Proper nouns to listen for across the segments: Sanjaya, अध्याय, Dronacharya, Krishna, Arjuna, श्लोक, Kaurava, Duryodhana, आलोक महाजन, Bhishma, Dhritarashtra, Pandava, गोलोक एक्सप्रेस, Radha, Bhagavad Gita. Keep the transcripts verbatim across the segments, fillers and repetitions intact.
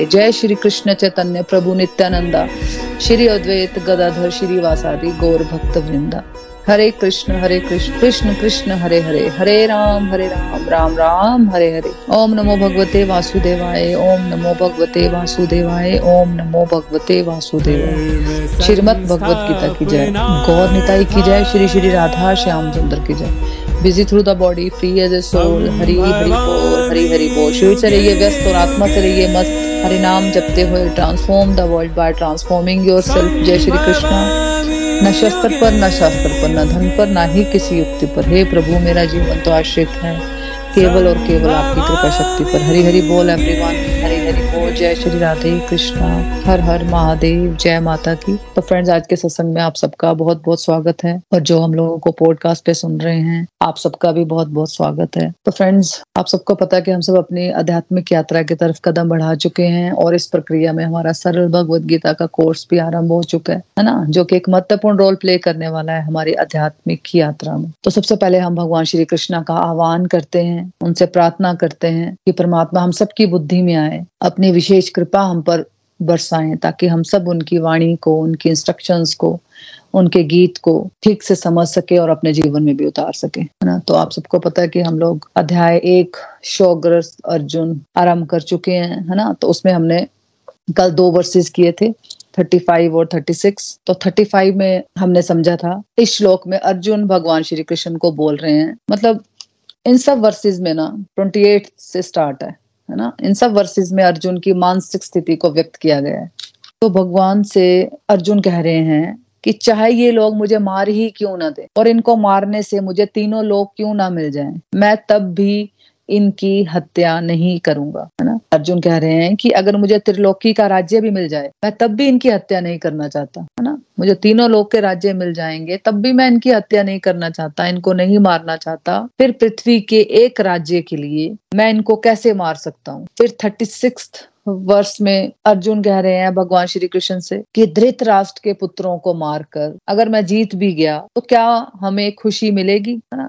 जय श्री कृष्ण चैतन्य प्रभु नित्यानंदा श्री अद्वैत गदाधर श्री वासादि गौर भक्त वृंदा। हरे कृष्ण हरे कृष्ण कृष्ण कृष्ण हरे हरे, हरे राम हरे राम राम राम हरे हरे। ओम नमो भगवते वासुदेवाय, ओम नमो भगवते वासुदेवाय, ओम नमो भगवते वासुदेवाय। श्रीमद भगवत गीता की जय, गौर निताई की जय, श्री श्री राधा श्याम सुंदर की जय। Busy through the body free as a soul, Hari Hari बोल हरी हरि बोल। शिव से रहिए व्यस्त और आत्मा से रहिए मस्त, हरि नाम जपते हुए transform the world by transforming yourself. जय श्री कृष्णा। न शस्त्र पर न शास्त्र पर न धन पर न ही किसी युक्ति पर, हे प्रभु मेरा जीवन तो आश्रित है केवल और केवल आपकी कृपा शक्ति पर। हरि हरि बोल एवरीवन, हरि हरि बोल। जय श्री राधे कृष्णा, हर हर महादेव, जय माता की। तो फ्रेंड्स, आज के सत्संग में आप सबका बहुत बहुत स्वागत है, और जो हम लोगों को पॉडकास्ट पे सुन रहे हैं आप सबका भी बहुत बहुत स्वागत है। तो फ्रेंड्स, आप सबको पता है कि हम सब अपनी आध्यात्मिक यात्रा की तरफ कदम बढ़ा चुके हैं, और इस प्रक्रिया में हमारा सरल भगवत गीता का कोर्स भी आरम्भ हो चुका है है ना, जो की एक महत्वपूर्ण रोल प्ले करने वाला है हमारी आध्यात्मिक यात्रा में। तो सबसे पहले हम भगवान श्री कृष्णा का आह्वान करते हैं, उनसे प्रार्थना करते हैं कि परमात्मा हम सबकी बुद्धि में आए, अपनी विशेष कृपा हम पर बरसाएं, ताकि हम सब उनकी वाणी को, उनकी इंस्ट्रक्शंस को, उनके गीत को ठीक से समझ सके और अपने जीवन में भी उतार सके, है ना। तो आप सबको पता है कि हम लोग अध्याय एक शोकग्रस्त अर्जुन आरंभ कर चुके हैं, है ना। तो उसमें हमने कल दो वर्सेस किए थे, पैंतीस और छत्तीस। तो पैंतीस में हमने समझा था, इस श्लोक में अर्जुन भगवान श्री कृष्ण को बोल रहे हैं, मतलब इन सब वर्सेस में ना अट्ठाईस से स्टार्ट है, है ना। इन सब वर्सेस में अर्जुन की मानसिक स्थिति को व्यक्त किया गया है। तो भगवान से अर्जुन कह रहे हैं कि चाहे ये लोग मुझे मार ही क्यों ना दे, और इनको मारने से मुझे तीनों लोग क्यों ना मिल जाएं, मैं तब भी इनकी हत्या नहीं करूंगा, है ना। अर्जुन कह रहे हैं कि अगर मुझे त्रिलोकी का राज्य भी मिल जाए मैं तब भी इनकी हत्या नहीं करना चाहता, है ना। मुझे तीनों लोक के राज्य मिल जाएंगे तब भी मैं इनकी हत्या नहीं करना चाहता, इनको नहीं मारना चाहता। फिर पृथ्वी के एक राज्य के लिए मैं इनको कैसे मार सकता हूँ। फिर थर्टी सिक्स्थ वर्ष में अर्जुन कह रहे हैं भगवान श्री कृष्ण से कि धृतराष्ट्र के पुत्रों को मारकर अगर मैं जीत भी गया तो क्या हमें खुशी मिलेगी, है ना।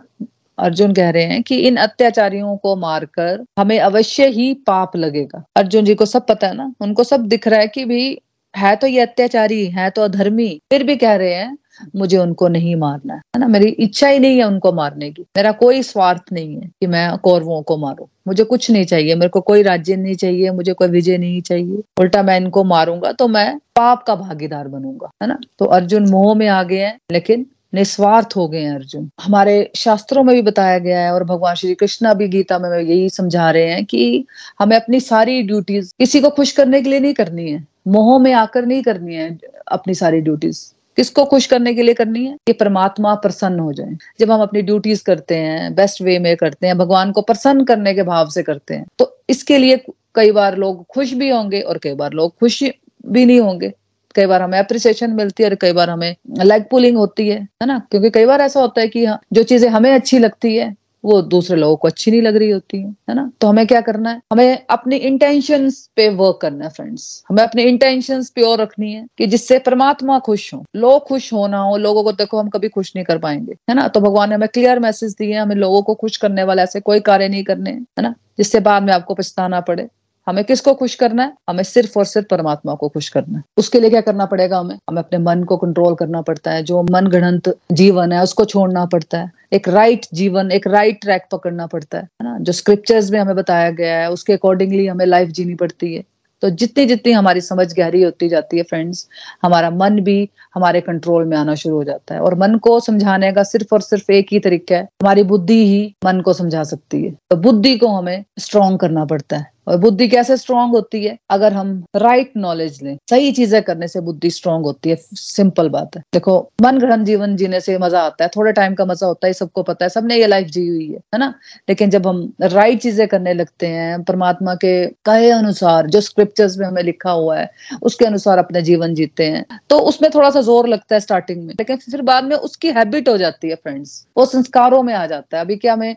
अर्जुन कह रहे हैं कि इन अत्याचारियों को मारकर हमें अवश्य ही पाप लगेगा। अर्जुन जी को सब पता है ना, उनको सब दिख रहा है कि भी है तो ये अत्याचारी है, तो अधर्मी, फिर भी कह रहे हैं मुझे उनको नहीं मारना, है ना। मेरी इच्छा ही नहीं है उनको मारने की, मेरा कोई स्वार्थ नहीं है कि मैं कौरवों को मारूं, मुझे कुछ नहीं चाहिए, मेरे को कोई राज्य नहीं चाहिए, मुझे कोई विजय नहीं चाहिए, उल्टा मैं इनको मारूंगा तो मैं पाप का भागीदार बनूंगा, है ना। तो अर्जुन मोह में आ गए हैं लेकिन निस्वार्थ हो गए हैं अर्जुन। हमारे शास्त्रों में भी बताया गया है और भगवान श्री कृष्णा भी गीता में यही समझा रहे हैं कि हमें अपनी सारी ड्यूटीज किसी को खुश करने के लिए नहीं करनी है, मोह में आकर नहीं करनी है। अपनी सारी ड्यूटीज किसको खुश करने के लिए करनी है, कि परमात्मा प्रसन्न हो जाए। जब हम अपनी ड्यूटीज करते हैं बेस्ट वे में करते हैं, भगवान को प्रसन्न करने के भाव से करते हैं, तो इसके लिए कई बार लोग खुश भी होंगे और कई बार लोग खुश भी नहीं होंगे। कई बार हमें अप्रिसिएशन मिलती है और कई बार हमें लेग पुलिंग होती है, है ना। क्योंकि कई बार ऐसा होता है कि जो चीजें हमें अच्छी लगती है वो दूसरे लोगों को अच्छी नहीं लग रही होती है, है ना। तो हमें क्या करना है, हमें अपनी इंटेंशंस पे वर्क करना है फ्रेंड्स। हमें अपनी इंटेंशंस प्योर रखनी है कि जिससे परमात्मा खुश हो, लोग खुश होना हो। लोगों को देखो हम कभी खुश नहीं कर पाएंगे, है ना। तो भगवान ने हमें क्लियर मैसेज दिए, हमें लोगों को खुश करने वाले ऐसे कोई कार्य नहीं करने, है ना, जिससे बाद में आपको पछताना पड़े। हमें किसको खुश करना है, हमें सिर्फ और सिर्फ परमात्मा को खुश करना है। उसके लिए क्या करना पड़ेगा, हमें हमें अपने मन को कंट्रोल करना पड़ता है, जो मन गढ़ंत जीवन है उसको छोड़ना पड़ता है, एक राइट जीवन, एक राइट ट्रैक पकड़ना पड़ता है, है ना। जो स्क्रिप्चर्स में हमें बताया गया है उसके अकॉर्डिंगली हमें लाइफ जीनी पड़ती है। तो जितनी जितनी हमारी समझ गहरी होती जाती है फ्रेंड्स, हमारा मन भी हमारे कंट्रोल में आना शुरू हो जाता है। और मन को समझाने का सिर्फ और सिर्फ एक ही तरीका है, हमारी बुद्धि ही मन को समझा सकती है। तो बुद्धि को हमें स्ट्रॉन्ग करना पड़ता है, और बुद्धि कैसे स्ट्रांग होती है, अगर हम राइट नॉलेज लें, सही चीजें करने से बुद्धि स्ट्रांग होती है। सिंपल बात है। देखो मनगढ़ंत जीवन जीने से मजा आता है, थोड़े टाइम का मजा होता है, सबको पता है, सबने ये लाइफ जी हुई है, है ना। लेकिन जब हम राइट चीजें करने लगते हैं, परमात्मा के कहे अनुसार, जो स्क्रिप्चर्स में हमें लिखा हुआ है उसके अनुसार अपना जीवन जीते हैं, तो उसमें थोड़ा सा जोर लगता है स्टार्टिंग में, लेकिन फिर बाद में उसकी हैबिट हो जाती है फ्रेंड्स, वो संस्कारों में आ जाता है। अभी क्या, हमें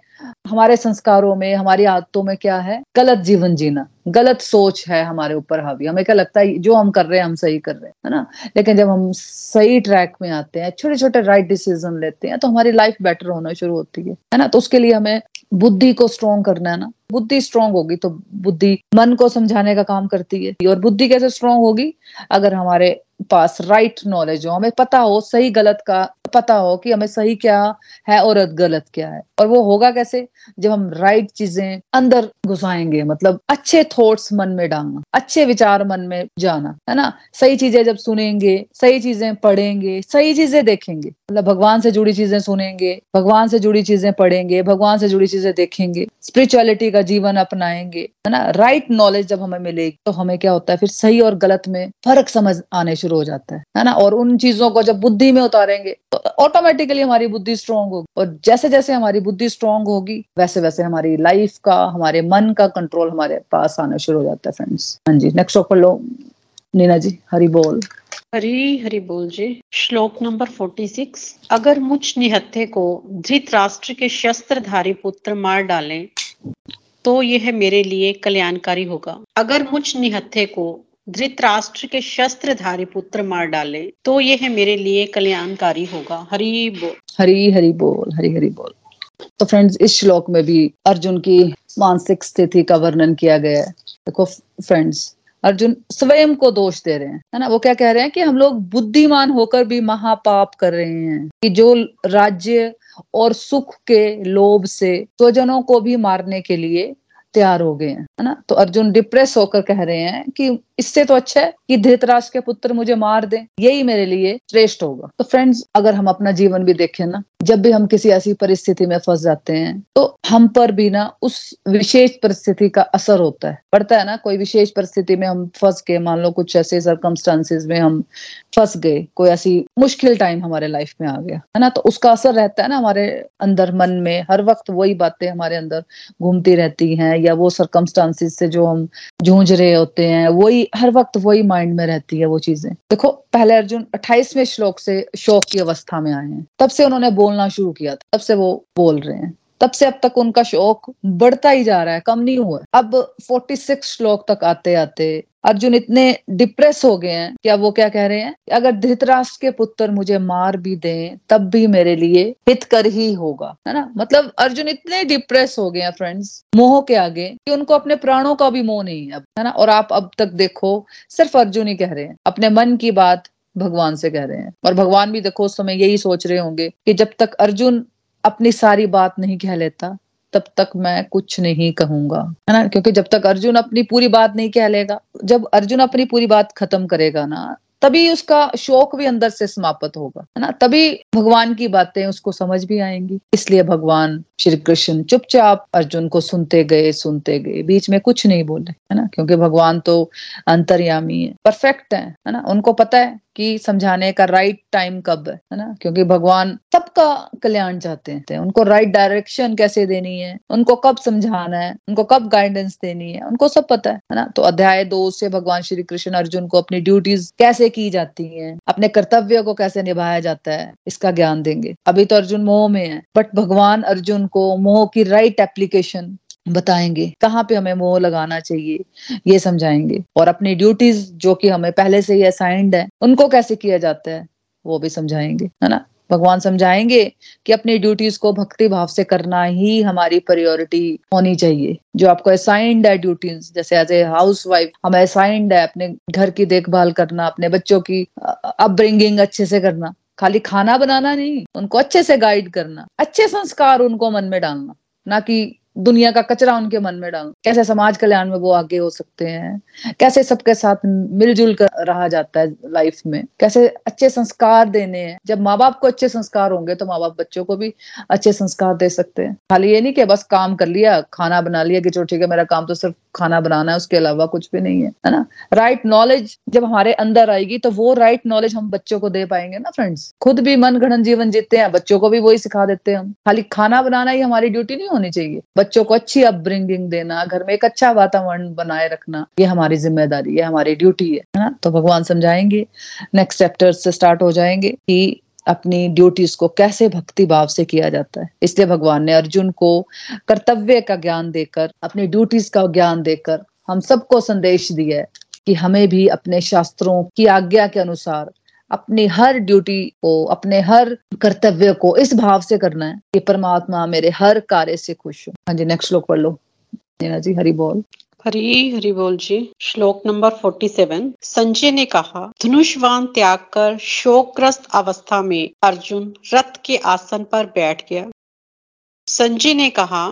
हमारे संस्कारों में, हमारी आदतों में क्या है, गलत जीवन जीना, गलत सोच है हमारे ऊपर हावी। हमें क्या लगता है जो हम कर रहे हैं हम सही कर रहे हैं, है ना। लेकिन जब हम सही ट्रैक में आते हैं, छोटे छोटे राइट डिसीजन लेते हैं, तो हमारी लाइफ बेटर होना शुरू होती है, है ना। तो उसके लिए हमें बुद्धि को स्ट्रॉन्ग करना है ना। बुद्धि स्ट्रॉन्ग होगी तो बुद्धि मन को समझाने का काम करती है, और बुद्धि कैसे स्ट्रॉन्ग होगी, अगर हमारे पास राइट नॉलेज हो, हमें पता हो सही गलत का पता हो कि हमें सही क्या है और गलत क्या है। और वो होगा कैसे, जब हम राइट चीजें अंदर घुसाएंगे, मतलब अच्छे थॉट्स मन में डालना, अच्छे विचार मन में जाना, है ना। सही चीजें जब सुनेंगे, सही चीजें पढ़ेंगे, सही चीजें देखेंगे, मतलब भगवान से जुड़ी चीजें सुनेंगे, भगवान से जुड़ी चीजें पढ़ेंगे, भगवान से जुड़ी चीजें देखेंगे, स्पिरिचुअलिटी का जीवन अपनाएंगे, है ना। राइट नॉलेज जब हमें मिलेगी तो हमें क्या होता है, फिर सही और गलत में फर्क समझ आने शुरू हो जाता है, है ना। और उन चीजों को जब बुद्धि में उतारेंगे तो ऑटोमेटिकली हमारी बुद्धि स्ट्रांग होगी, और जैसे जैसे हमारी बुद्धि स्ट्रांग होगी वैसे वैसे हमारी लाइफ का, हमारे मन का कंट्रोल हमारे पास आना शुरू हो जाता है फ्रेंड्स। हाँ जी, नेक्स्ट श्लोक पढ़ लो नीना जी। हरि बोल। हरी हरि बोल जी। श्लोक नंबर छियालीस। अगर मुझ निहत्थे को धृतराष्ट्र के शस्त्रधारी पुत्र मार डालें तो यह मेरे लिए कल्याणकारी होगा। अगर मुझ निहत्थे को धृतराष्ट्र के शस्त्रधारी पुत्र मार डाले तो यह मेरे लिए कल्याणकारी होगा। हरि बोल। हरि हरि बोल। हरि हरि बोल। तो फ्रेंड्स, इस श्लोक में भी अर्जुन की मानसिक स्थिति का वर्णन किया गया है। देखो फ्रेंड्स, अर्जुन स्वयं को दोष दे रहे हैं, है ना। वो क्या कह रहे हैं कि हम लोग बुद्धिमान होकर भी महापाप कर रहे हैं, कि जो राज्य और सुख के लोभ से स्वजनों को भी मारने के लिए तैयार हो गए हैं, है ना। तो अर्जुन डिप्रेस होकर कह रहे हैं कि इससे तो अच्छा है कि धृतराष्ट्र के पुत्र मुझे मार दें, यही मेरे लिए श्रेष्ठ होगा। तो फ्रेंड्स, अगर हम अपना जीवन भी देखें ना, जब भी हम किसी ऐसी परिस्थिति में फंस जाते हैं तो हम पर भी ना उस विशेष परिस्थिति का असर होता है, पड़ता है ना। कोई विशेष परिस्थिति में हम फंस के, मान लो कुछ ऐसे सर्कमस्टांसेस में हम फंस गए, कोई ऐसी मुश्किल टाइम हमारे लाइफ में आ गया, है ना, तो उसका असर रहता है ना हमारे अंदर, मन में। हर वक्त वही बातें हमारे अंदर घूमती रहती हैं, या वो सर्कमस्टांसेस से जो हम जूझ रहे होते हैं वही हर वक्त वही माइंड में रहती है वो चीजें। देखो, पहले अर्जुन अट्ठाईसवें श्लोक से शोक की अवस्था में आए हैं, तब से उन्होंने बोलना शुरू किया था, तब से वो बोल रहे हैं, तब से अब तक उनका शोक बढ़ता ही जा रहा है, कम नहीं हुआ। अब छियालीसवें श्लोक तक आते आते अर्जुन इतने डिप्रेस हो गए हैं कि अब वो क्या कह रहे हैं, अगर धृतराष्ट्र के पुत्र मुझे मार भी दें तब भी मेरे लिए हित कर ही होगा, है ना। मतलब अर्जुन इतने डिप्रेस हो गए हैं फ्रेंड्स मोह के आगे कि उनको अपने प्राणों का भी मोह नहीं है अब, है ना। और आप अब तक देखो, सिर्फ अर्जुन ही कह रहे हैं, अपने मन की बात भगवान से कह रहे हैं, और भगवान भी देखो उस समय यही सोच रहे होंगे कि जब तक अर्जुन अपनी सारी बात नहीं कह लेता तब तक मैं कुछ नहीं कहूंगा, है ना। क्योंकि जब तक अर्जुन अपनी पूरी बात नहीं कह लेगा, जब अर्जुन अपनी पूरी बात खत्म करेगा ना, तभी उसका शोक भी अंदर से समाप्त होगा, है ना, तभी भगवान की बातें उसको समझ भी आएंगी। इसलिए भगवान श्री कृष्ण चुपचाप अर्जुन को सुनते गए सुनते गए, बीच में कुछ नहीं बोले, है ना, क्योंकि भगवान तो अंतर्यामी है, परफेक्ट है, है ना। उनको पता है कि समझाने का राइट टाइम कब है, है ना, क्योंकि भगवान सबका कल्याण चाहते हैं। उनको राइट डायरेक्शन कैसे देनी है, उनको कब समझाना है, उनको कब गाइडेंस देनी है, उनको सब पता है, है ना। तो अध्याय दो से भगवान श्री कृष्ण अर्जुन को अपनी ड्यूटीज कैसे की जाती हैं, अपने कर्तव्य को कैसे निभाया जाता है, इसका ज्ञान देंगे। अभी तो अर्जुन मोह में है, बट भगवान अर्जुन को मोह की राइट एप्लीकेशन बताएंगे, कहाँ पे हमें मोह लगाना चाहिए ये समझाएंगे, और अपनी ड्यूटीज जो कि हमें पहले से ही असाइंड है उनको कैसे किया जाता है वो भी समझाएंगे, है ना। भगवान समझाएंगे कि अपनी ड्यूटीज को भक्ति भाव से करना ही हमारी प्रायोरिटी होनी चाहिए। जो आपको असाइंड है ड्यूटीज, जैसे एज ए हाउस वाइफ हमें असाइंड है अपने घर की देखभाल करना, अपने बच्चों की अपब्रिंगिंग अच्छे से करना, खाली खाना बनाना नहीं, उनको अच्छे से गाइड करना, अच्छे संस्कार उनको मन में डालना, ना कि दुनिया का कचरा उनके मन में डाल। कैसे समाज कल्याण में वो आगे हो सकते हैं, कैसे सबके साथ मिलजुल कर रहा जाता है लाइफ में, कैसे अच्छे संस्कार देने हैं। जब माँ बाप को अच्छे संस्कार होंगे तो माँ बाप बच्चों को भी अच्छे संस्कार दे सकते हैं। खाली ये नहीं कि बस काम कर लिया, खाना बना लिया कि चलो ठीक है मेरा काम तो सिर्फ खाना बनाना है, उसके अलावा कुछ भी नहीं है, है ना। राइट नॉलेज जब हमारे अंदर आएगी तो वो राइट नॉलेज हम बच्चों को दे पाएंगे ना फ्रेंड्स। खुद भी मन गढ़न जीवन जीते हैं, बच्चों को भी वही सिखा देते हैं हम। खाली खाना बनाना ही हमारी ड्यूटी नहीं होनी चाहिए, बच्चों को अच्छी अपब्रिंगिंग देना, घर में एक अच्छा वातावरण बनाए रखना, ये हमारी जिम्मेदारी है, हमारी ड्यूटी है, है ना। तो भगवान समझाएंगे, नेक्स्ट चैप्टर से स्टार्ट हो जाएंगे कि अपनी ड्यूटीज को कैसे भक्ति भाव से किया जाता है। इसलिए भगवान ने अर्जुन को कर्तव्य का ज्ञान देकर, अपनी ड्यूटीज का ज्ञान देकर हम सबको संदेश दिया है कि हमें भी अपने शास्त्रों की आज्ञा के अनुसार अपनी हर ड्यूटी को, अपने हर कर्तव्य को इस भाव से करना है कि परमात्मा मेरे हर कार्य से खुश हो। हाँ जी, नेक्स्ट श्लोक पढ़ लो नीना जी। हरि बोल। हरी हरि बोल जी। श्लोक नंबर सैंतालीस। संजय ने कहा, धनुषवान त्याग कर शोकग्रस्त अवस्था में अर्जुन रथ के आसन पर बैठ गया। संजय ने कहा,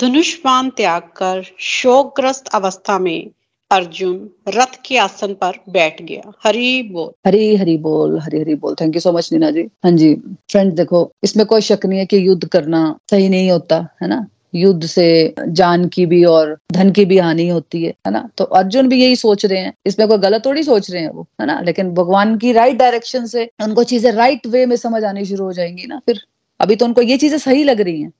धनुषवान त्याग कर शोकग्रस्त अवस्था में अर्जुन रथ के आसन पर बैठ गया। हरि बोल। हरी हरि बोल। हरी हरि बोल। Thank you so much Neena ji. हाँ जी फ्रेंड्स, देखो इसमें कोई शक नहीं है कि युद्ध करना सही नहीं होता है ना, युद्ध से जान की भी और धन की भी हानि होती है है ना। तो अर्जुन भी यही सोच रहे हैं, इसमें कोई गलत थोड़ी सोच रहे हैं वो, है ना। लेकिन भगवान की राइट डायरेक्शन से उनको चीजें राइट वे में समझ आनी शुरू हो जाएंगी ना। फिर अभी तो उनको ये चीजें सही लग रही हैं,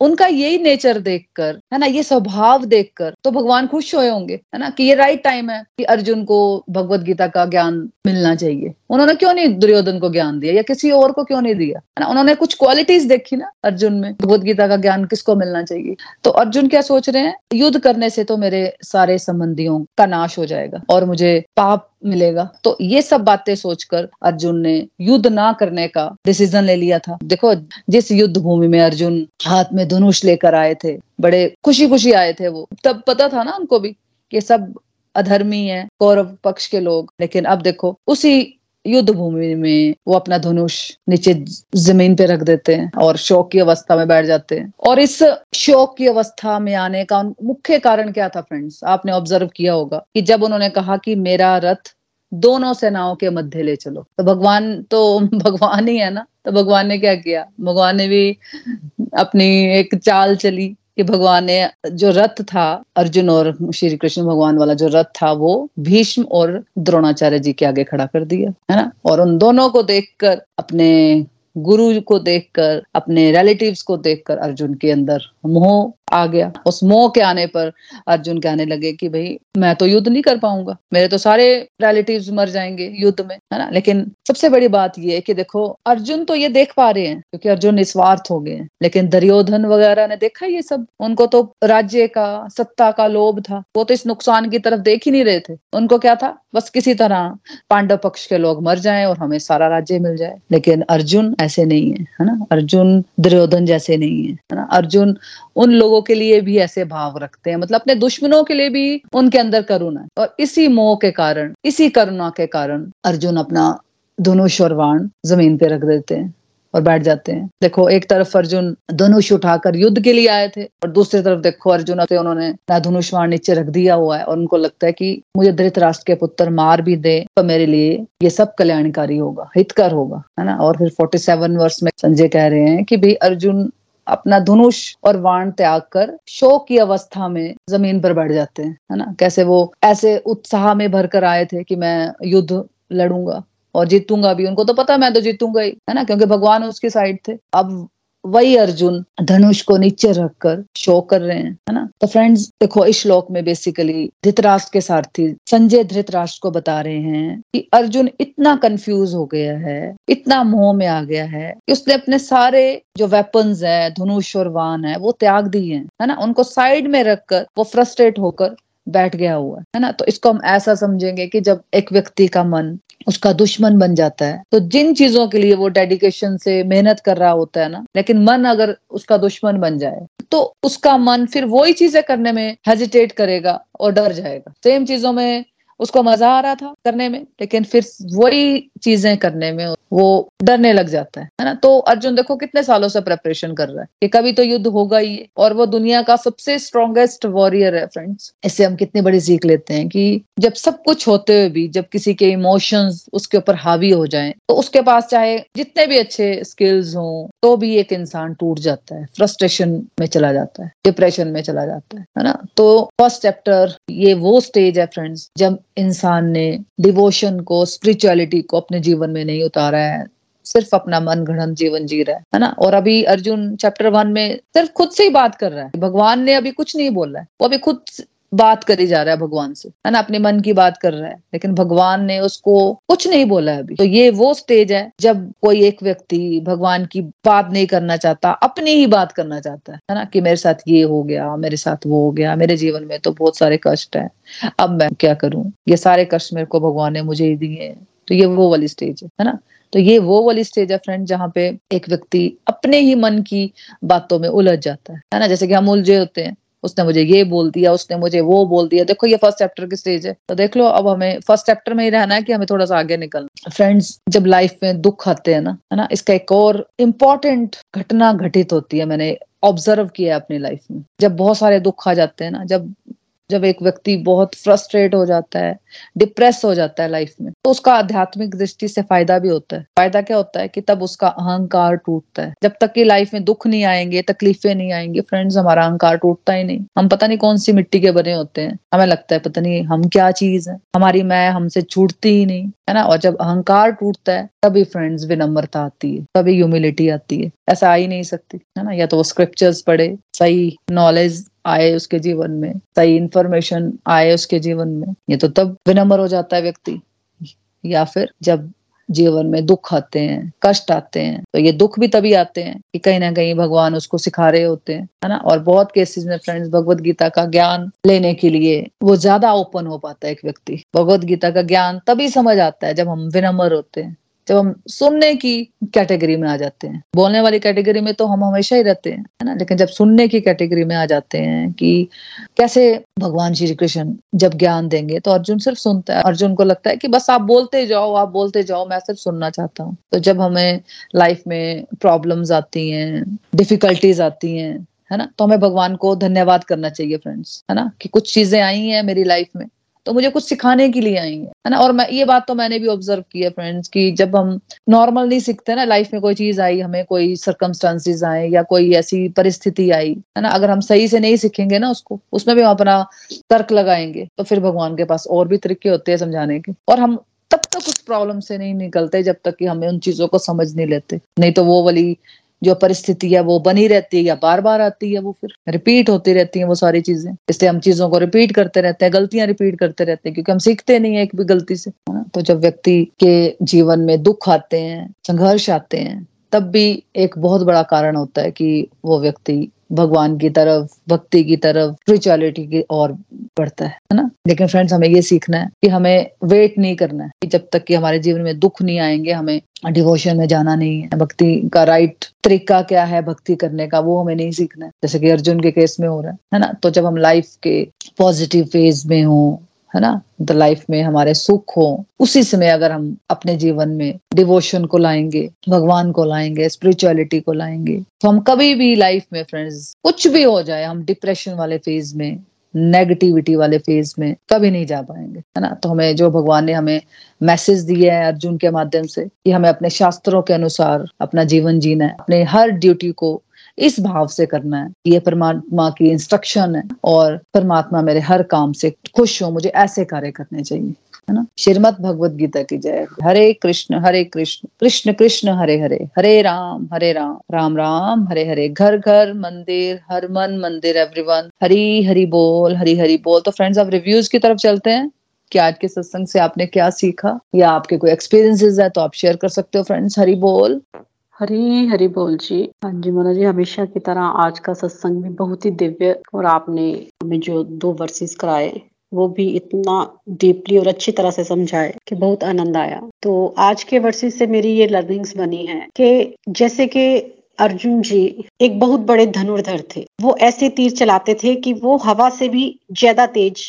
उनका यही नेचर देखकर, है ना, ये स्वभाव देखकर तो भगवान खुश हुए होंगे, है ना, कि ये राइट टाइम है कि अर्जुन को भगवत गीता का ज्ञान मिलना चाहिए। उन्होंने क्यों नहीं दुर्योधन को ज्ञान दिया या किसी और को क्यों नहीं दिया, है ना। उन्होंने कुछ क्वालिटीज देखी ना अर्जुन में, भगवत गीता का ज्ञान किसको मिलना चाहिए। तो अर्जुन क्या सोच रहे हैं, युद्ध करने से तो मेरे सारे संबंधियों का नाश हो जाएगा और मुझे पाप मिलेगा। तो ये सब बातें सोचकर अर्जुन ने युद्ध ना करने का डिसीजन ले लिया था। देखो, जिस युद्ध भूमि में अर्जुन हाथ में धनुष लेकर आए थे, बड़े खुशी खुशी आए थे वो, तब पता था ना उनको भी कि सब अधर्मी है कौरव पक्ष के लोग। लेकिन अब देखो उसी युद्ध भूमि में वो अपना धनुष नीचे जमीन पे रख देते हैं और शोक की अवस्था में बैठ जाते हैं। और इस शोक की अवस्था में आने का मुख्य कारण क्या था फ्रेंड्स, आपने ऑब्जर्व किया होगा कि जब उन्होंने कहा कि मेरा रथ दोनों सेनाओं के मध्य ले चलो, तो भगवान तो भगवान ही है ना। तो भगवान ने क्या किया, भगवान ने भी अपनी एक चाल चली कि भगवान ने जो रथ था अर्जुन और श्री कृष्ण भगवान वाला जो रथ था वो भीष्म और द्रोणाचार्य जी के आगे खड़ा कर दिया, है ना। और उन दोनों को देखकर, अपने गुरु को देखकर, अपने रिलेटिव्स को देखकर अर्जुन के अंदर मोह आ गया। उस मोह के आने पर अर्जुन कहने लगे कि भाई मैं तो युद्ध नहीं कर पाऊंगा, मेरे तो सारे रिलेटिव्स मर जाएंगे युद्ध में, है ना। लेकिन सबसे बड़ी बात ये है कि देखो अर्जुन तो ये देख पा रहे हैं क्योंकि अर्जुन निस्वार्थ हो गए हैं, लेकिन दुर्योधन वगैरह ने देखा ये सब, उनको तो राज्य का, सत्ता का लोभ था, वो तो इस नुकसान की तरफ देख ही नहीं रहे थे। उनको क्या था, बस किसी तरह पांडव पक्ष के लोग मर जाएं और हमें सारा राज्य मिल जाए। लेकिन अर्जुन ऐसे नहीं है, है ना। अर्जुन दुर्योधन जैसे नहीं है, है ना। अर्जुन उन लोगों के लिए भी ऐसे भाव रखते हैं, मतलब अपने दुश्मनों के लिए भी उनके अंदर करुणा है। और इसी मोह के कारण, इसी करुणा के कारण अर्जुन अपना धनुष और बाण जमीन पे रख देते हैं और बैठ जाते हैं। देखो एक तरफ अर्जुन धनुष उठाकर युद्ध के लिए आए थे और दूसरी तरफ देखो अर्जुन थे, उन्होंने ना धनुष बाण नीचे रख दिया हुआ है और उनको लगता है कि मुझे धृतराष्ट्र के पुत्र मार भी दे तो मेरे लिए ये सब कल्याणकारी होगा, हितकर होगा, है ना। और फिर फोर्टी सेवन वर्ष में संजय कह रहे हैं कि भाई अर्जुन अपना धनुष और बाण त्याग कर शोक की अवस्था में जमीन पर बैठ जाते हैं, है ना। कैसे वो ऐसे उत्साह में भरकर आए थे कि मैं युद्ध लड़ूंगा और जीतूंगा भी, उनको तो पता मैं तो जीतूंगा ही, है ना, क्योंकि भगवान उसके साइड थे। अब वही अर्जुन धनुष को नीचे रखकर शोक कर रहे हैं, है ना। तो फ्रेंड्स देखो इस श्लोक में बेसिकली धृतराष्ट्र के सारथी संजय धृतराष्ट्र को बता रहे हैं कि अर्जुन इतना कंफ्यूज हो गया है, इतना मोह में आ गया है कि उसने अपने सारे जो वेपन्स है, धनुष और बाण है, वो त्याग दिए हैं, है ना। उनको साइड में रखकर वो फ्रस्ट्रेट होकर बैठ गया हुआ है ना। तो इसको हम ऐसा समझेंगे कि जब एक व्यक्ति का मन उसका दुश्मन बन जाता है तो जिन चीजों के लिए वो डेडिकेशन से मेहनत कर रहा होता है ना, लेकिन मन अगर उसका दुश्मन बन जाए तो उसका मन फिर वही चीजें करने में हेजिटेट करेगा और डर जाएगा। सेम चीजों में उसको मजा आ रहा था करने में, लेकिन फिर वही चीजें करने में वो डरने लग जाता है, है ना। तो अर्जुन देखो कितने सालों से प्रिपरेशन कर रहा है कि कभी तो युद्ध होगा ही, और वो दुनिया का सबसे स्ट्रॉन्गेस्ट वॉरियर है फ्रेंड्स। इससे हम कितनी बड़ी सीख लेते हैं कि जब सब कुछ होते हुए भी जब किसी के इमोशंस उसके ऊपर हावी हो जाएं तो उसके पास चाहे जितने भी अच्छे स्किल्स हों तो भी एक इंसान टूट जाता है, फ्रस्ट्रेशन में चला जाता है, डिप्रेशन में चला जाता है, है ना। तो फर्स्ट चैप्टर ये वो स्टेज है फ्रेंड्स जब इंसान ने डिवोशन को, स्पिरिचुअलिटी को अपने जीवन में नहीं उतारा है, सिर्फ अपना मन गढ़ंत जीवन जी रहा है, है ना। और अभी अर्जुन चैप्टर वन में सिर्फ खुद से ही बात कर रहा है, भगवान ने अभी कुछ नहीं बोला है, वो अभी खुद बात करे जा रहा है भगवान से, है ना, अपने मन की बात कर रहा है, लेकिन भगवान ने उसको कुछ नहीं बोला है अभी। तो ये वो स्टेज है जब कोई एक व्यक्ति भगवान की बात नहीं करना चाहता, अपनी ही बात करना चाहता है, है ना, कि मेरे साथ ये हो गया, मेरे साथ वो हो गया, मेरे जीवन में तो बहुत सारे कष्ट हैं, अब मैं क्या करूं, ये सारे कष्ट मेरे को भगवान ने मुझे ही दिए हैं। तो ये वो वाली स्टेज है, है ना। तो ये वो वाली स्टेज है फ्रेंड, जहाँ पे एक व्यक्ति अपने ही मन की बातों में उलझ जाता है, है ना, जैसे कि हम उलझे होते हैं, उसने मुझे ये बोल दिया, उसने मुझे वो बोल दिया। देखो ये फर्स्ट चैप्टर की स्टेज है, तो देख लो अब हमें फर्स्ट चैप्टर में ही रहना है कि हमें थोड़ा सा आगे निकलना। फ्रेंड्स, जब लाइफ में दुख आते हैं ना, है ना, इसका एक और इम्पोर्टेंट घटना घटित होती है, मैंने ऑब्जर्व किया है अपनी लाइफ में। जब बहुत सारे दुख आ जाते हैं ना, जब जब एक व्यक्ति बहुत फ्रस्ट्रेट हो जाता है, डिप्रेस हो जाता है लाइफ में, तो उसका आध्यात्मिक दृष्टि से फायदा भी होता है। फायदा क्या होता है कि तब उसका अहंकार टूटता है। जब तक कि लाइफ में दुख नहीं आएंगे, तकलीफें नहीं आएंगी फ्रेंड्स, हमारा अहंकार टूटता ही नहीं। हम पता नहीं कौन सी मिट्टी के बने होते हैं, हमें लगता है पता नहीं हम क्या चीज है, हमारी मैं हमसे छूटती ही नहीं, है ना। और जब अहंकार टूटता है तभी फ्रेंड्स विनम्रता आती है, तभी ह्यूमिलिटी आती है। ऐसा आ ही नहीं सकती, है ना, या तो वो स्क्रिप्चर्स पढ़े, सही नॉलेज आए उसके जीवन में, सही इंफॉर्मेशन आए उसके जीवन में, ये तो तब विनम्र हो जाता है व्यक्ति। या फिर जब जीवन में दुख आते हैं, कष्ट आते हैं, तो ये दुख भी तभी आते हैं कि कहीं ना कहीं भगवान उसको सिखा रहे होते हैं, है ना। और बहुत केसेस में फ्रेंड्स भगवत गीता का ज्ञान लेने के लिए वो ज्यादा ओपन हो पाता है एक व्यक्ति। भगवत गीता का ज्ञान तभी समझ आता है जब हम विनम्र होते हैं, जब हम सुनने की कैटेगरी में आ जाते हैं। बोलने वाली कैटेगरी में तो हम हमेशा ही रहते हैं, है ना, लेकिन जब सुनने की कैटेगरी में आ जाते हैं कि कैसे भगवान श्री कृष्ण जब ज्ञान देंगे, तो अर्जुन सिर्फ सुनता है। अर्जुन को लगता है कि बस आप बोलते जाओ, आप बोलते जाओ, मैं सिर्फ सुनना चाहता हूँ। तो जब हमें लाइफ में प्रॉब्लम्स आती हैं, डिफिकल्टीज आती हैं, है ना, तो हमें भगवान को धन्यवाद करना चाहिए फ्रेंड्स, है ना, कि कुछ चीजें आई हैं मेरी लाइफ में तो मुझे कुछ सिखाने के लिए आई है, है ना। और मैं ये बात तो मैंने भी ऑब्जर्व की है फ्रेंड्स कि जब हम नॉर्मल नहीं सीखते ना, लाइफ में कोई चीज आई, हमें कोई सर्कमस्टांसेस आए या कोई ऐसी परिस्थिति आई, है ना, अगर हम सही से नहीं सीखेंगे ना उसको, उसमें भी हम अपना तर्क लगाएंगे, तो फिर भगवान के पास और भी तरीके होते हैं समझाने के। और हम तब तक उस प्रॉब्लम से नहीं निकलते जब तक कि हमें उन चीजों को समझ नहीं लेते, नहीं तो वो वाली जो परिस्थिति है वो बनी रहती है या बार बार आती है, वो फिर रिपीट होती रहती है वो सारी चीजें। इसलिए हम चीजों को रिपीट करते रहते हैं, गलतियां रिपीट करते रहते हैं, क्योंकि हम सीखते नहीं है एक भी गलती से, है ना। तो जब व्यक्ति के जीवन में दुख आते हैं, संघर्ष आते हैं, तब भी एक बहुत बड़ा कारण होता है कि वो व्यक्ति भगवान की तरफ, भक्ति की तरफ, स्पिरिचुअलिटी की ओर बढ़ता है, है ना। लेकिन फ्रेंड्स हमें ये सीखना है कि हमें वेट नहीं करना है कि जब तक कि हमारे जीवन में दुख नहीं आएंगे, हमें डिवोशन में जाना नहीं है। भक्ति का राइट तरीका क्या है, भक्ति करने का, वो हमें नहीं सीखना है, जैसे कि अर्जुन के केस में हो रहा है, है ना। तो जब हम लाइफ के पॉजिटिव फेज में हो, है ना, तो लाइफ में हमारे सुख हो, उसी समय अगर हम अपने जीवन में डिवोशन को लाएंगे, भगवान को लाएंगे, स्पिरिचुअलिटी को लाएंगे, तो हम कभी भी लाइफ में फ्रेंड्स कुछ भी हो जाए, हम डिप्रेशन वाले फेज में, नेगेटिविटी वाले फेज में कभी नहीं जा पाएंगे, है ना। तो हमें जो भगवान ने हमें मैसेज दिया है अर्जुन के माध्यम से कि हमें अपने शास्त्रों के अनुसार अपना जीवन जीना है, अपने हर ड्यूटी को इस भाव से करना है, ये परमात्मा की इंस्ट्रक्शन है, और परमात्मा मेरे हर काम से खुश हो, मुझे ऐसे कार्य करने चाहिए, है ना। श्रीमद भगवद गीता की जय। हरे कृष्ण हरे कृष्ण कृष्ण कृष्ण हरे हरे, हरे राम हरे राम राम राम हरे हरे। घर घर मंदिर, हर मन मंदिर एवरीवन। हरी हरि बोल, हरी हरि बोल। तो फ्रेंड्स अब रिव्यूज की तरफ चलते हैं कि आज के सत्संग से आपने क्या सीखा, या आपके कोई एक्सपीरियंसेस है तो आप शेयर कर सकते हो फ्रेंड्स। हरि बोल, हरी हरी बोल जी। हाँ जी मोना जी, हमेशा की तरह आज का सत्संग भी बहुत ही दिव्य, और आपने हमें जो दो वर्सेस कराए वो भी इतना डीपली और अच्छी तरह से समझाए कि बहुत आनंद आया। तो आज के वर्सेस से मेरी ये लर्निंग्स बनी है कि जैसे कि अर्जुन जी एक बहुत बड़े धनुर्धर थे, वो ऐसे तीर चलाते थे कि वो हवा से भी ज्यादा तेज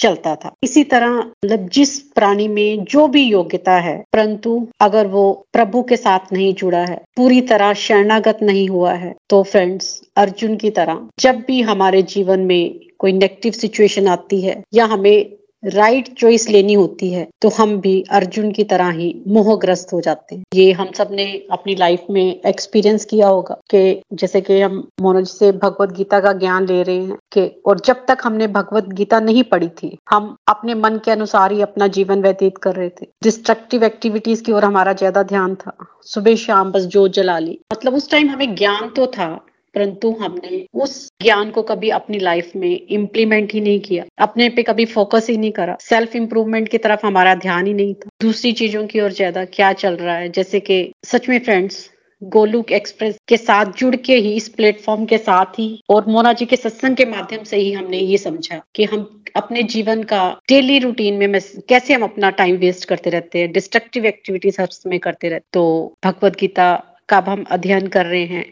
चलता था। इसी तरह मतलब जिस प्राणी में जो भी योग्यता है, परंतु अगर वो प्रभु के साथ नहीं जुड़ा है, पूरी तरह शरणागत नहीं हुआ है, तो फ्रेंड्स अर्जुन की तरह जब भी हमारे जीवन में कोई नेगेटिव सिचुएशन आती है या हमें राइट चॉइस लेनी होती है, तो हम भी अर्जुन की तरह ही मोहग्रस्त हो जाते हैं। ये हम सब ने अपनी लाइफ में एक्सपीरियंस किया होगा कि जैसे कि हम मनोज से भगवत गीता का ज्ञान ले रहे हैं कि और जब तक हमने भगवत गीता नहीं पढ़ी थी, हम अपने मन के अनुसार ही अपना जीवन व्यतीत कर रहे थे। डिस्ट्रक्टिव एक्टिविटीज की ओर हमारा ज्यादा ध्यान था, सुबह शाम बस जोत जला ली। मतलब उस टाइम हमें ज्ञान तो था परंतु हमने उस ज्ञान को कभी अपनी लाइफ में इम्प्लीमेंट ही नहीं किया, अपने पे कभी फोकस ही नहीं करा, सेल्फ इम्प्रूवमेंट की तरफ हमारा ध्यान ही नहीं था, दूसरी चीजों की ओर ज्यादा क्या चल रहा है। जैसे कि सच में फ्रेंड्स, गोलोक एक्सप्रेस के साथ जुड़ के ही, इस प्लेटफॉर्म के साथ ही और मोना जी के सत्संग के माध्यम से ही हमने ये समझा कि हम अपने जीवन का डेली रूटीन में, में कैसे हम अपना टाइम वेस्ट करते रहते हैं, डिस्ट्रक्टिव एक्टिविटीज हर समय करते रहते। तो भगवद गीता का अब हम अध्ययन कर रहे हैं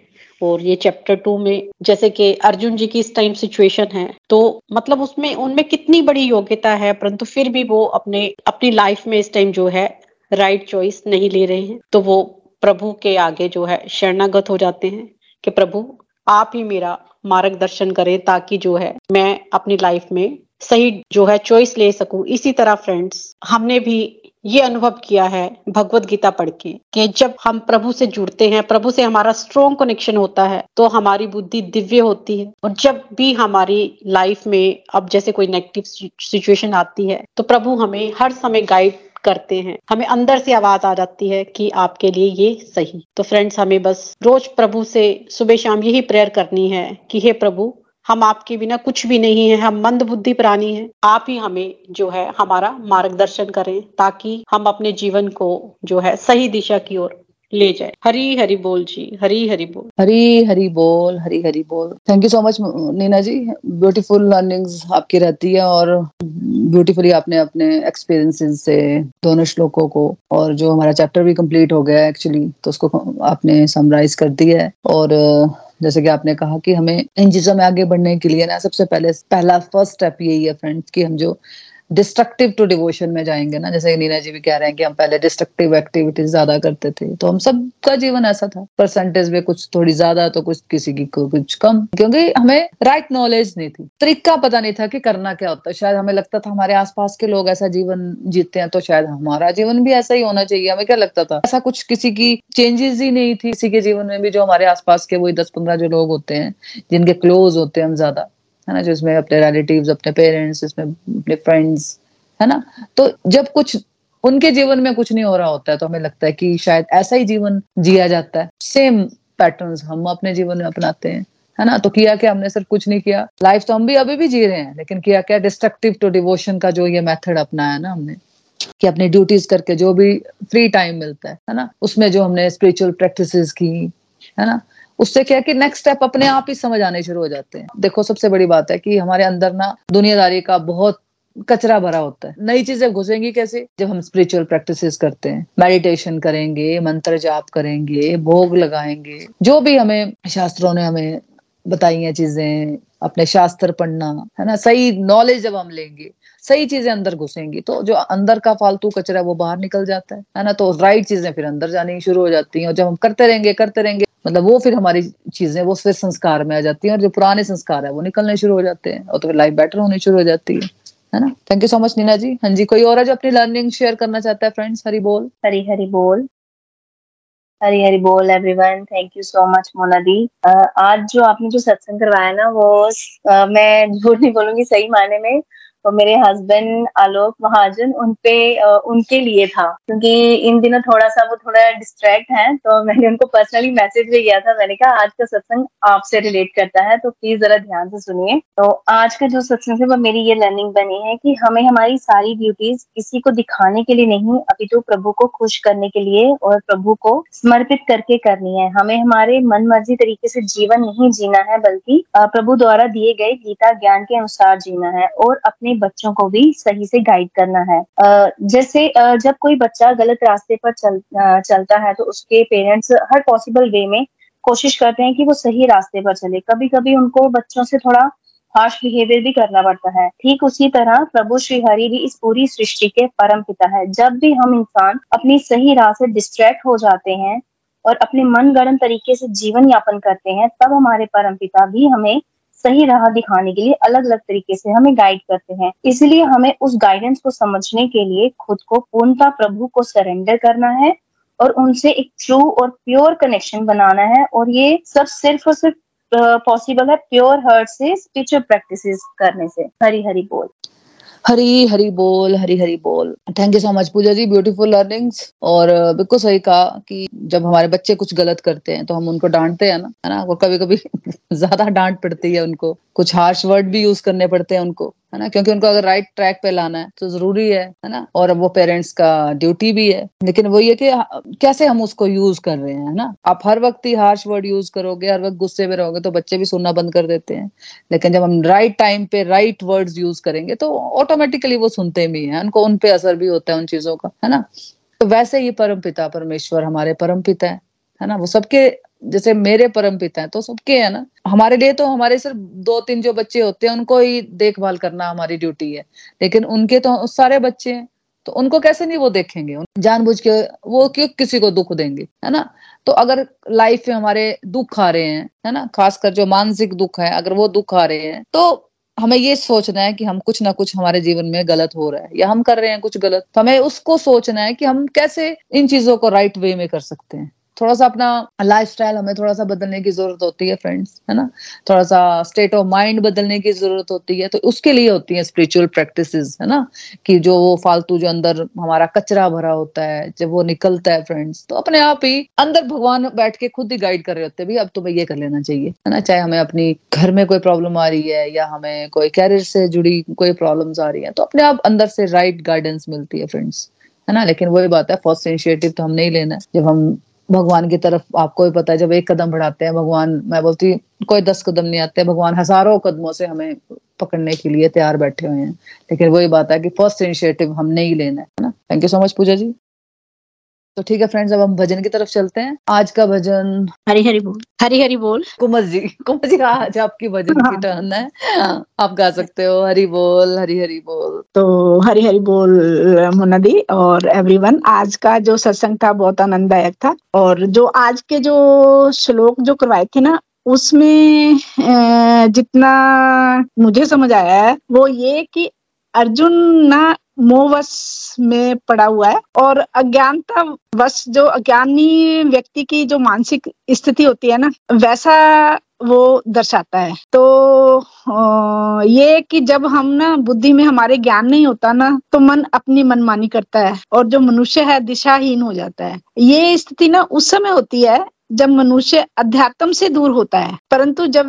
और ये चैप्टर टू में जैसे कि अर्जुन जी की इस टाइम सिचुएशन है, तो मतलब उसमें उनमें कितनी बड़ी योग्यता है परंतु फिर भी वो अपने अपनी लाइफ में इस टाइम जो है राइट चॉइस नहीं ले रहे हैं। तो वो प्रभु के आगे जो है शरणागत हो जाते हैं कि प्रभु आप ही मेरा मार्गदर्शन करें ताकि जो है मैं अपनी लाइफ में सही जो है चॉइस ले सकूं। इसी तरह फ्रेंड्स हमने भी ये अनुभव किया है भगवत गीता पढ़ के कि जब हम प्रभु से जुड़ते हैं, प्रभु से हमारा स्ट्रॉन्ग कनेक्शन होता है तो हमारी बुद्धि दिव्य होती है। और जब भी हमारी लाइफ में अब जैसे कोई नेगेटिव सिचुएशन आती है तो प्रभु हमें हर समय गाइड करते हैं, हमें अंदर से आवाज आ जाती है कि आपके लिए ये सही। तो फ्रेंड्स हमें बस रोज प्रभु से सुबह शाम यही प्रेयर करनी है कि हे प्रभु, हम आपके बिना कुछ भी नहीं है, हम मंद बुद्धि प्राणी हैं, आप ही हमें जो है हमारा मार्गदर्शन करें ताकि हम अपने जीवन को जो है सही दिशा की ओर ले जाए। हरी हरी बोल जी, हरी हरी बोल, हरी हरी बोल, हरी हरी बोल। Thank you so much Neena ji, beautiful learnings आपकी रहती है और ब्यूटीफुली आपने अपने एक्सपीरियंसेस से दोनों श्लोकों को, और जो हमारा चैप्टर भी कंप्लीट हो गया है एक्चुअली, तो उसको आपने समराइज कर दिया है। और जैसे कि आपने कहा कि हमें इन चीजों में आगे बढ़ने के लिए ना सबसे पहले पहला फर्स्ट स्टेप यही है फ्रेंड्स कि हम जो डिस्ट्रक्टिव टू डिवोशन में जाएंगे ना, जैसे नीना जी भी कह रहे हैं कि हम पहले डिस्ट्रक्टिव एक्टिविटीज ज्यादा करते थे, तो हम सबका जीवन ऐसा था, परसेंटेज में कुछ थोड़ी ज्यादा तो कुछ किसी की कुछ कम, क्योंकि हमें राइट नॉलेज नहीं थी, तरीका पता नहीं था कि करना क्या होता है। शायद हमें लगता था हमारे आसपास के लोग ऐसा जीवन जीते हैं तो शायद हमारा जीवन भी ऐसा ही होना चाहिए, हमें क्या लगता था। ऐसा कुछ किसी की चेंजेस ही नहीं थी किसी के जीवन में भी, जो हमारे आसपास के वही दस पंद्रह जो लोग होते हैं जिनके क्लोज होते हैं हम ज्यादा, है ना, जिसमें अपने रिलेटिव्स, अपने पेरेंट्स, इसमें अपने फ्रेंड्स, है ना। तो जब कुछ उनके जीवन में कुछ नहीं हो रहा होता है तो हमें लगता है कि शायद ऐसा ही जीवन जिया जाता है, सेम पैटर्न्स हम अपने जीवन में अपनाते हैं, है ना। तो किया क्या हमने, सर कुछ नहीं किया, लाइफ तो हम भी अभी भी जी रहे हैं, लेकिन किया क्या, डिस्ट्रक्टिव टू डिवोशन का जो ये मेथड अपनाया ना हमने, कि अपनी ड्यूटीज करके जो भी फ्री टाइम मिलता है, है ना, उसमें जो हमने स्पिरिचुअल प्रैक्टिसेस की, है ना, उससे क्या है कि नेक्स्ट स्टेप अपने आप ही समझ आने शुरू हो जाते हैं। देखो सबसे बड़ी बात है कि हमारे अंदर ना दुनियादारी का बहुत कचरा भरा होता है, नई चीजें घुसेंगी कैसे, जब हम स्पिरिचुअल प्रैक्टिसेस करते हैं, मेडिटेशन करेंगे, मंत्र जाप करेंगे, भोग लगाएंगे, जो भी हमें शास्त्रों ने हमें बताई है चीजें, अपने शास्त्र पढ़ना, है ना, सही नॉलेज जब हम लेंगे, सही चीजें अंदर घुसेंगी तो जो अंदर का फालतू कचरा वो बाहर निकल जाता है, है ना। तो राइट चीजें फिर अंदर जानी शुरू हो जाती हैं और जब हम करते रहेंगे करते रहेंगे मतलब वो फिर हमारी चीजें वो फिर संस्कार में आ जाती हैं और जो पुराने संस्कार है वो निकलने शुरू हो जाते हैं और तो फिर लाइफ बेटर होनी शुरू हो जाती है, है ना। Thank you so much Neena ji. हाँ जी, कोई और है जो अपनी लर्निंग शेयर करना चाहता है फ्रेंड्स? हरी बोल, हरी हरी बोल, हरी हरी बोल everyone. Thank you so much Mona di. uh, आज जो आपने जो सत्संग करवाया ना वो uh, मैं झूठ नहीं बोलूंगी, सही माने में तो मेरे हस्बैंड आलोक महाजन उनपे उनके लिए था, क्योंकि इन दिनों थोड़ा सा वो थोड़ा डिस्ट्रैक्ट हैं, तो मैंने उनको पर्सनली मैसेज भी किया था। मैंने कहा आज का सत्संग आपसे रिलेट करता है तो प्लीज जरा ध्यान से सुनिए। तो आज का जो सत्संग है वो मेरी ये लर्निंग बनी है कि हमें हमारी सारी ड्यूटीज किसी को दिखाने के लिए नहीं, अभी तो प्रभु को खुश करने के लिए और प्रभु को समर्पित करके करनी है। हमें हमारे मन मर्जी तरीके से जीवन नहीं जीना है, बल्कि प्रभु द्वारा दिए गए गीता ज्ञान के अनुसार जीना है और अपने बच्चों को भी सही से गाइड करना है। जैसे जब कोई बच्चा गलत रास्ते पर चल, चलता है तो उसके पेरेंट्स हर पॉसिबल वे में कोशिश करते हैं कि वो सही रास्ते पर चले। कभी कभी उनको बच्चों से थोड़ा हार्श बिहेवियर भी करना पड़ता है। ठीक उसी तरह प्रभु श्री हरि भी इस पूरी सृष्टि के परम पिता है। जब भी हम इंसान अपनी सही राह से डिस्ट्रैक्ट हो जाते हैं और अपने मनगढ़ंत तरीके से जीवन यापन करते हैं, तब हमारे परम पिता भी हमें सही राह दिखाने के लिए अलग अलग तरीके से हमें गाइड करते हैं। इसलिए हमें उस गाइडेंस को समझने के लिए खुद को पूर्णतः प्रभु को सरेंडर करना है और उनसे एक ट्रू और प्योर कनेक्शन बनाना है। और ये सब सिर्फ और सिर्फ पॉसिबल है प्योर हार्ट से, स्पिरिचुअल प्रैक्टिसेस करने से। हरी हरी बोल, हरी हरी बोल, हरी हरी बोल। Thank you so much Puja ji, beautiful learnings. और बिल्कुल सही कहा कि जब हमारे बच्चे कुछ गलत करते हैं तो हम उनको डांटते हैं ना, है ना, और कभी कभी ज्यादा डांट पड़ती है उनको, कुछ हार्श वर्ड भी यूज करने पड़ते हैं उनको, है ना, क्योंकि उनको अगर राइट ट्रैक पे लाना है तो जरूरी है, है ना, और वो पेरेंट्स का ड्यूटी भी है। लेकिन वो ये कि कैसे हम उसको यूज कर रहे हैं, है ना। आप हर वक्त ही हार्श वर्ड यूज करोगे, हर वक्त गुस्से में रहोगे तो बच्चे भी सुनना बंद कर देते हैं। लेकिन जब हम राइट टाइम पे राइट वर्ड्स यूज करेंगे तो ऑटोमेटिकली वो सुनते भी हैं, उनको उन पे असर भी होता है उन चीजों का, है ना। तो वैसे ही परमपिता परमेश्वर हमारे परमपिता है, है ना, वो सबके जैसे मेरे परम पिता है तो सबके, है ना। हमारे लिए तो हमारे सिर्फ दो तीन जो बच्चे होते हैं उनको ही देखभाल करना हमारी ड्यूटी है, लेकिन उनके तो सारे बच्चे हैं, तो उनको कैसे नहीं वो देखेंगे, जानबूझ के वो क्यों किसी को दुख देंगे, है ना। तो अगर लाइफ में हमारे दुख आ रहे हैं, है ना, खासकर जो मानसिक दुख है, अगर वो दुख आ रहे हैं तो हमें ये सोचना है कि हम कुछ ना कुछ हमारे जीवन में गलत हो रहा है या हम कर रहे हैं कुछ गलत, तो हमें उसको सोचना है कि हम कैसे इन चीजों को राइट वे में कर सकते हैं। थोड़ा सा अपना लाइफस्टाइल हमें थोड़ा सा बदलने की जरूरत होती है फ्रेंड्स, है ना, थोड़ा सा स्टेट ऑफ माइंड बदलने की जरूरत होती है। तो उसके लिए होती है स्पिरिचुअल प्रैक्टिसेस, है ना, कि जो वो फालतू जो अंदर हमारा कचरा भरा होता है जब वो निकलता है फ्रेंड्स, तो अपने आप ही अंदर भगवान बैठ के खुद ही गाइड कर रहे होते हैं, भाई अब तुम्हें ये कर लेना चाहिए, है ना। चाहे हमें अपनी घर में कोई प्रॉब्लम आ रही है या हमें कोई कैरियर से जुड़ी कोई प्रॉब्लम्स आ रही है, तो अपने आप अंदर से राइट गाइडेंस मिलती है फ्रेंड्स, है ना। लेकिन वही बात है, फर्स्ट इनिशिएटिव तो हमने ही लेना है। जब हम भगवान की तरफ, आपको भी पता है, जब एक कदम बढ़ाते हैं भगवान, मैं बोलती हूँ कोई दस कदम नहीं आते, भगवान हजारों कदमों से हमें पकड़ने के लिए तैयार बैठे हुए हैं। लेकिन वही बात है कि फर्स्ट इनिशिएटिव हमने ही लेना है, ना। थैंक यू सो मच पूजा जी। तो ठीक है फ्रेंड्स, अब हम भजन की तरफ चलते हैं। आज का भजन हरी हरी बोल, हरी हरी बोल। कुमर जी, कुमर जी आज आपकी भजन की टर्न है, आप गा सकते हो हरी बोल, हरी हरी बोल। तो हरी हरी बोल मुन्नादी और एवरीवन। आज का जो सत्संग था बहुत आनंददायक था, और जो आज के जो श्लोक जो करवाए थे ना, उसमें जितना मुझे समझ आया है वो ये कि अर्जुन ना मोहवश में पड़ा हुआ है, और अज्ञानता वश, जो अज्ञानी व्यक्ति की जो मानसिक स्थिति होती है ना, वैसा वो दर्शाता है। तो ये कि जब हम ना बुद्धि में हमारे ज्ञान नहीं होता ना, तो मन अपनी मनमानी करता है और जो मनुष्य है दिशाहीन हो जाता है। ये स्थिति ना उस समय होती है जब मनुष्य अध्यात्म से दूर होता है, परंतु जब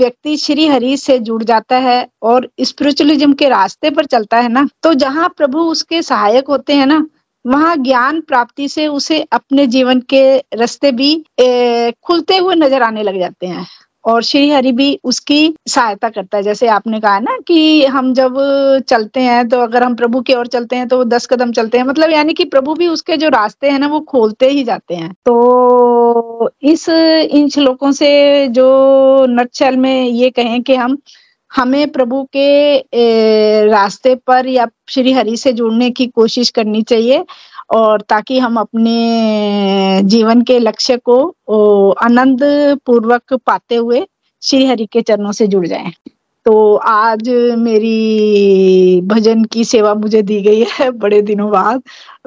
व्यक्ति श्री हरि से जुड़ जाता है और स्पिरिचुअलिज्म के रास्ते पर चलता है ना, तो जहाँ प्रभु उसके सहायक होते हैं ना, वहाँ ज्ञान प्राप्ति से उसे अपने जीवन के रास्ते भी ए, खुलते हुए नजर आने लग जाते हैं, और श्री हरि भी उसकी सहायता करता है। जैसे आपने कहा ना कि हम जब चलते हैं तो अगर हम प्रभु की ओर चलते हैं तो वो दस कदम चलते हैं, मतलब यानी कि प्रभु भी उसके जो रास्ते हैं ना वो खोलते ही जाते हैं। तो इस इन श्लोकों से जो नटशेल में ये कहें कि हम हमें प्रभु के रास्ते पर या श्री हरि से जुड़ने की कोशिश करनी चाहिए, और ताकि हम अपने जीवन के लक्ष्य को आनंद पूर्वक पाते हुए श्री हरि के चरणों से जुड़ जाएं। तो आज मेरी भजन की सेवा मुझे दी गई है बड़े दिनों बाद।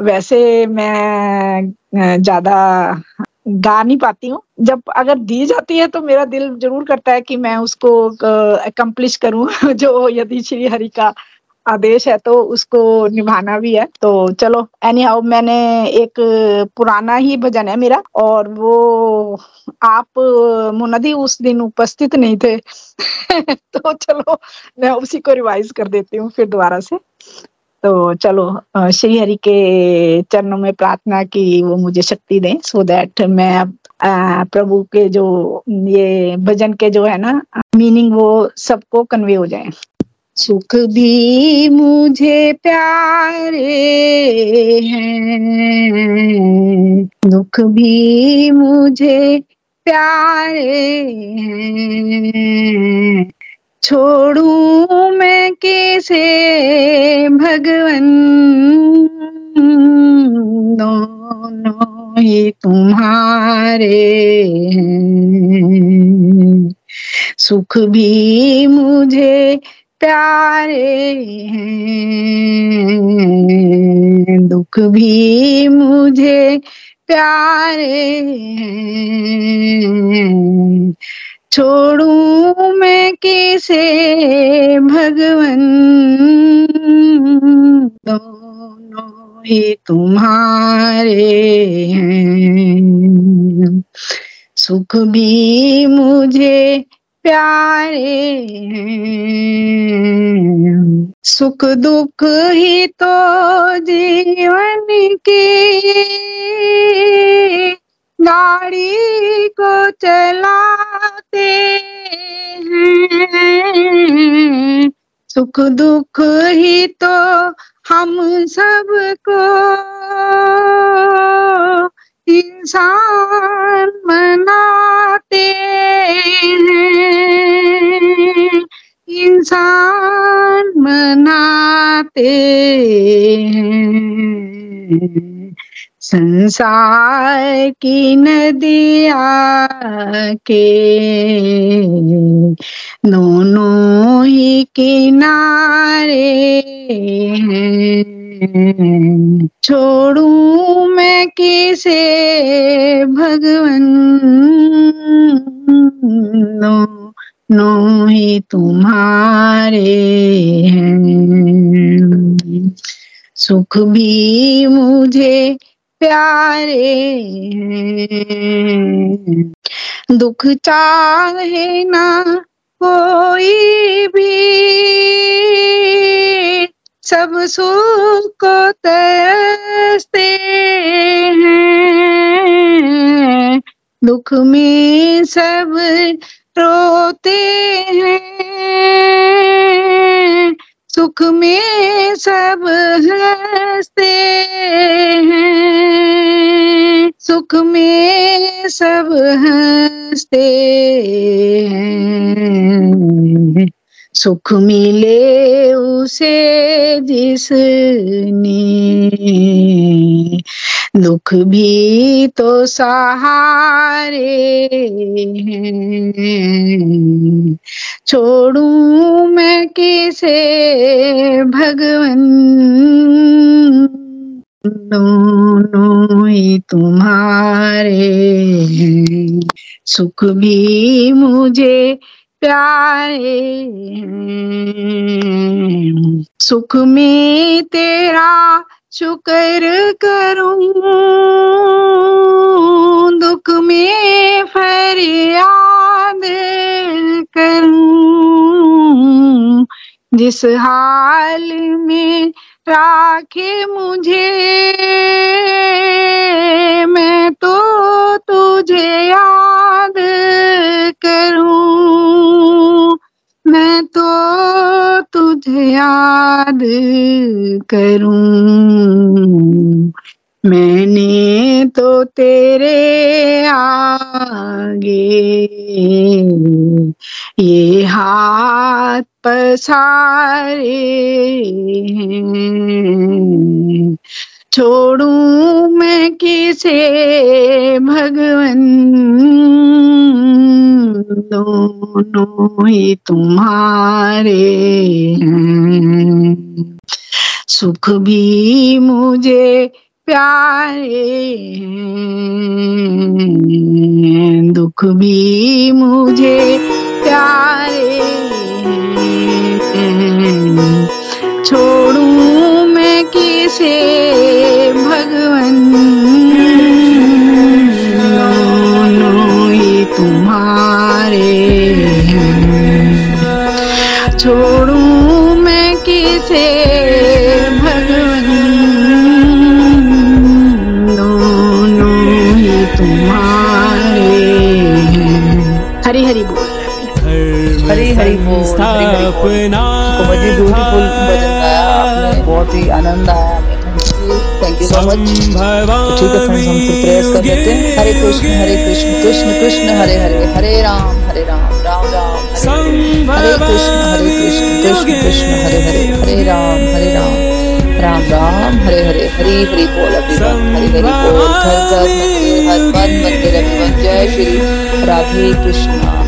वैसे मैं ज्यादा गा नहीं पाती हूँ, जब अगर दी जाती है तो मेरा दिल जरूर करता है कि मैं उसको अकम्प्लिश करूँ, जो यदि श्री हरि का आदेश है तो उसको निभाना भी है। तो चलो एनी हाउ, मैंने एक पुराना ही भजन है मेरा, और वो आप मुन्नादी उस दिन उपस्थित नहीं थे तो चलो मैं उसी को रिवाइज कर देती हूँ फिर दोबारा से। तो चलो श्री हरि के चरणों में प्रार्थना कि वो मुझे शक्ति दें, सो दैट मैं अब प्रभु के जो ये भजन के जो है ना मीनिंग वो सबको कन्वे हो जाए। सुख भी मुझे प्यारे हैं, दुख भी मुझे प्यारे हैं, छोड़ूं मैं कैसे भगवन, दोनों ही तुम्हारे हैं। सुख भी मुझे प्यारे हैं, दुख भी मुझे प्यारे हैं, छोड़ूं मैं किसे भगवन, दोनों ही तुम्हारे हैं, सुख भी मुझे प्यारे हैं। सुख दुख ही तो जीवन की गाड़ी को चलाते हैं, सुख दुख ही तो हम सबको इंसान बनाते हैं, इंसान बनाते हैं। संसार की नदिया के दोनों ही किनारे हैं, छोड़ूं मैं किसे भगवन, नो ही तुम्हारे हैं। सुख भी मुझे प्यारे हैं, दुख चाहे ना कोई भी, सब सुख को तरसते हैं, दुख में सब रोते हैं, सुख में सब हंसते हैं, सुख में सब हंसते हैं। सुख मिले उसे जिसने, दुख भी तो सहारे हैं, छोड़ूं मैं किसे भगवन, दोनों ही तुम्हारे हैं। सुख भी मुझे प्यारे हैं, सुख में तेरा शुक्र करूं, दुख में फरियाद करूं, जिस हाल में राखे मुझे, मैं तो तुझे याद करूं, मैं तो तुझे याद करूं। मैंने तो तेरे आगे ये हाथ पसारे हैं, छोड़ूं मैं किसे भगवन, दोनों ही तुम्हारे हैं। सुख भी मुझे प्यारे हैं, दुख भी मुझे प्यारे हैं, छोड़ूं मैं किसे भगवन, दोनों ही तुम्हारे हैं, छोड़ूं मैं किसे बहुत ही आनंद आया। Thank you so much. ठीक है फ्रेंड्स, हम फिर प्रेयर्स कर लेते हैं। हरे कृष्ण हरे कृष्ण कृष्ण कृष्ण हरे हरे, हरे राम हरे राम राम राम हरे कृष्ण, हरे कृष्ण कृष्ण कृष्ण हरे हरे, हरे राम हरे राम राम राम हरे हरे। हरी हरी बोल अभिमान, हरी हरी बोल। घर घर मंदिर, हर मन मंदिर अभिमान। जय श्री राधे कृष्णा।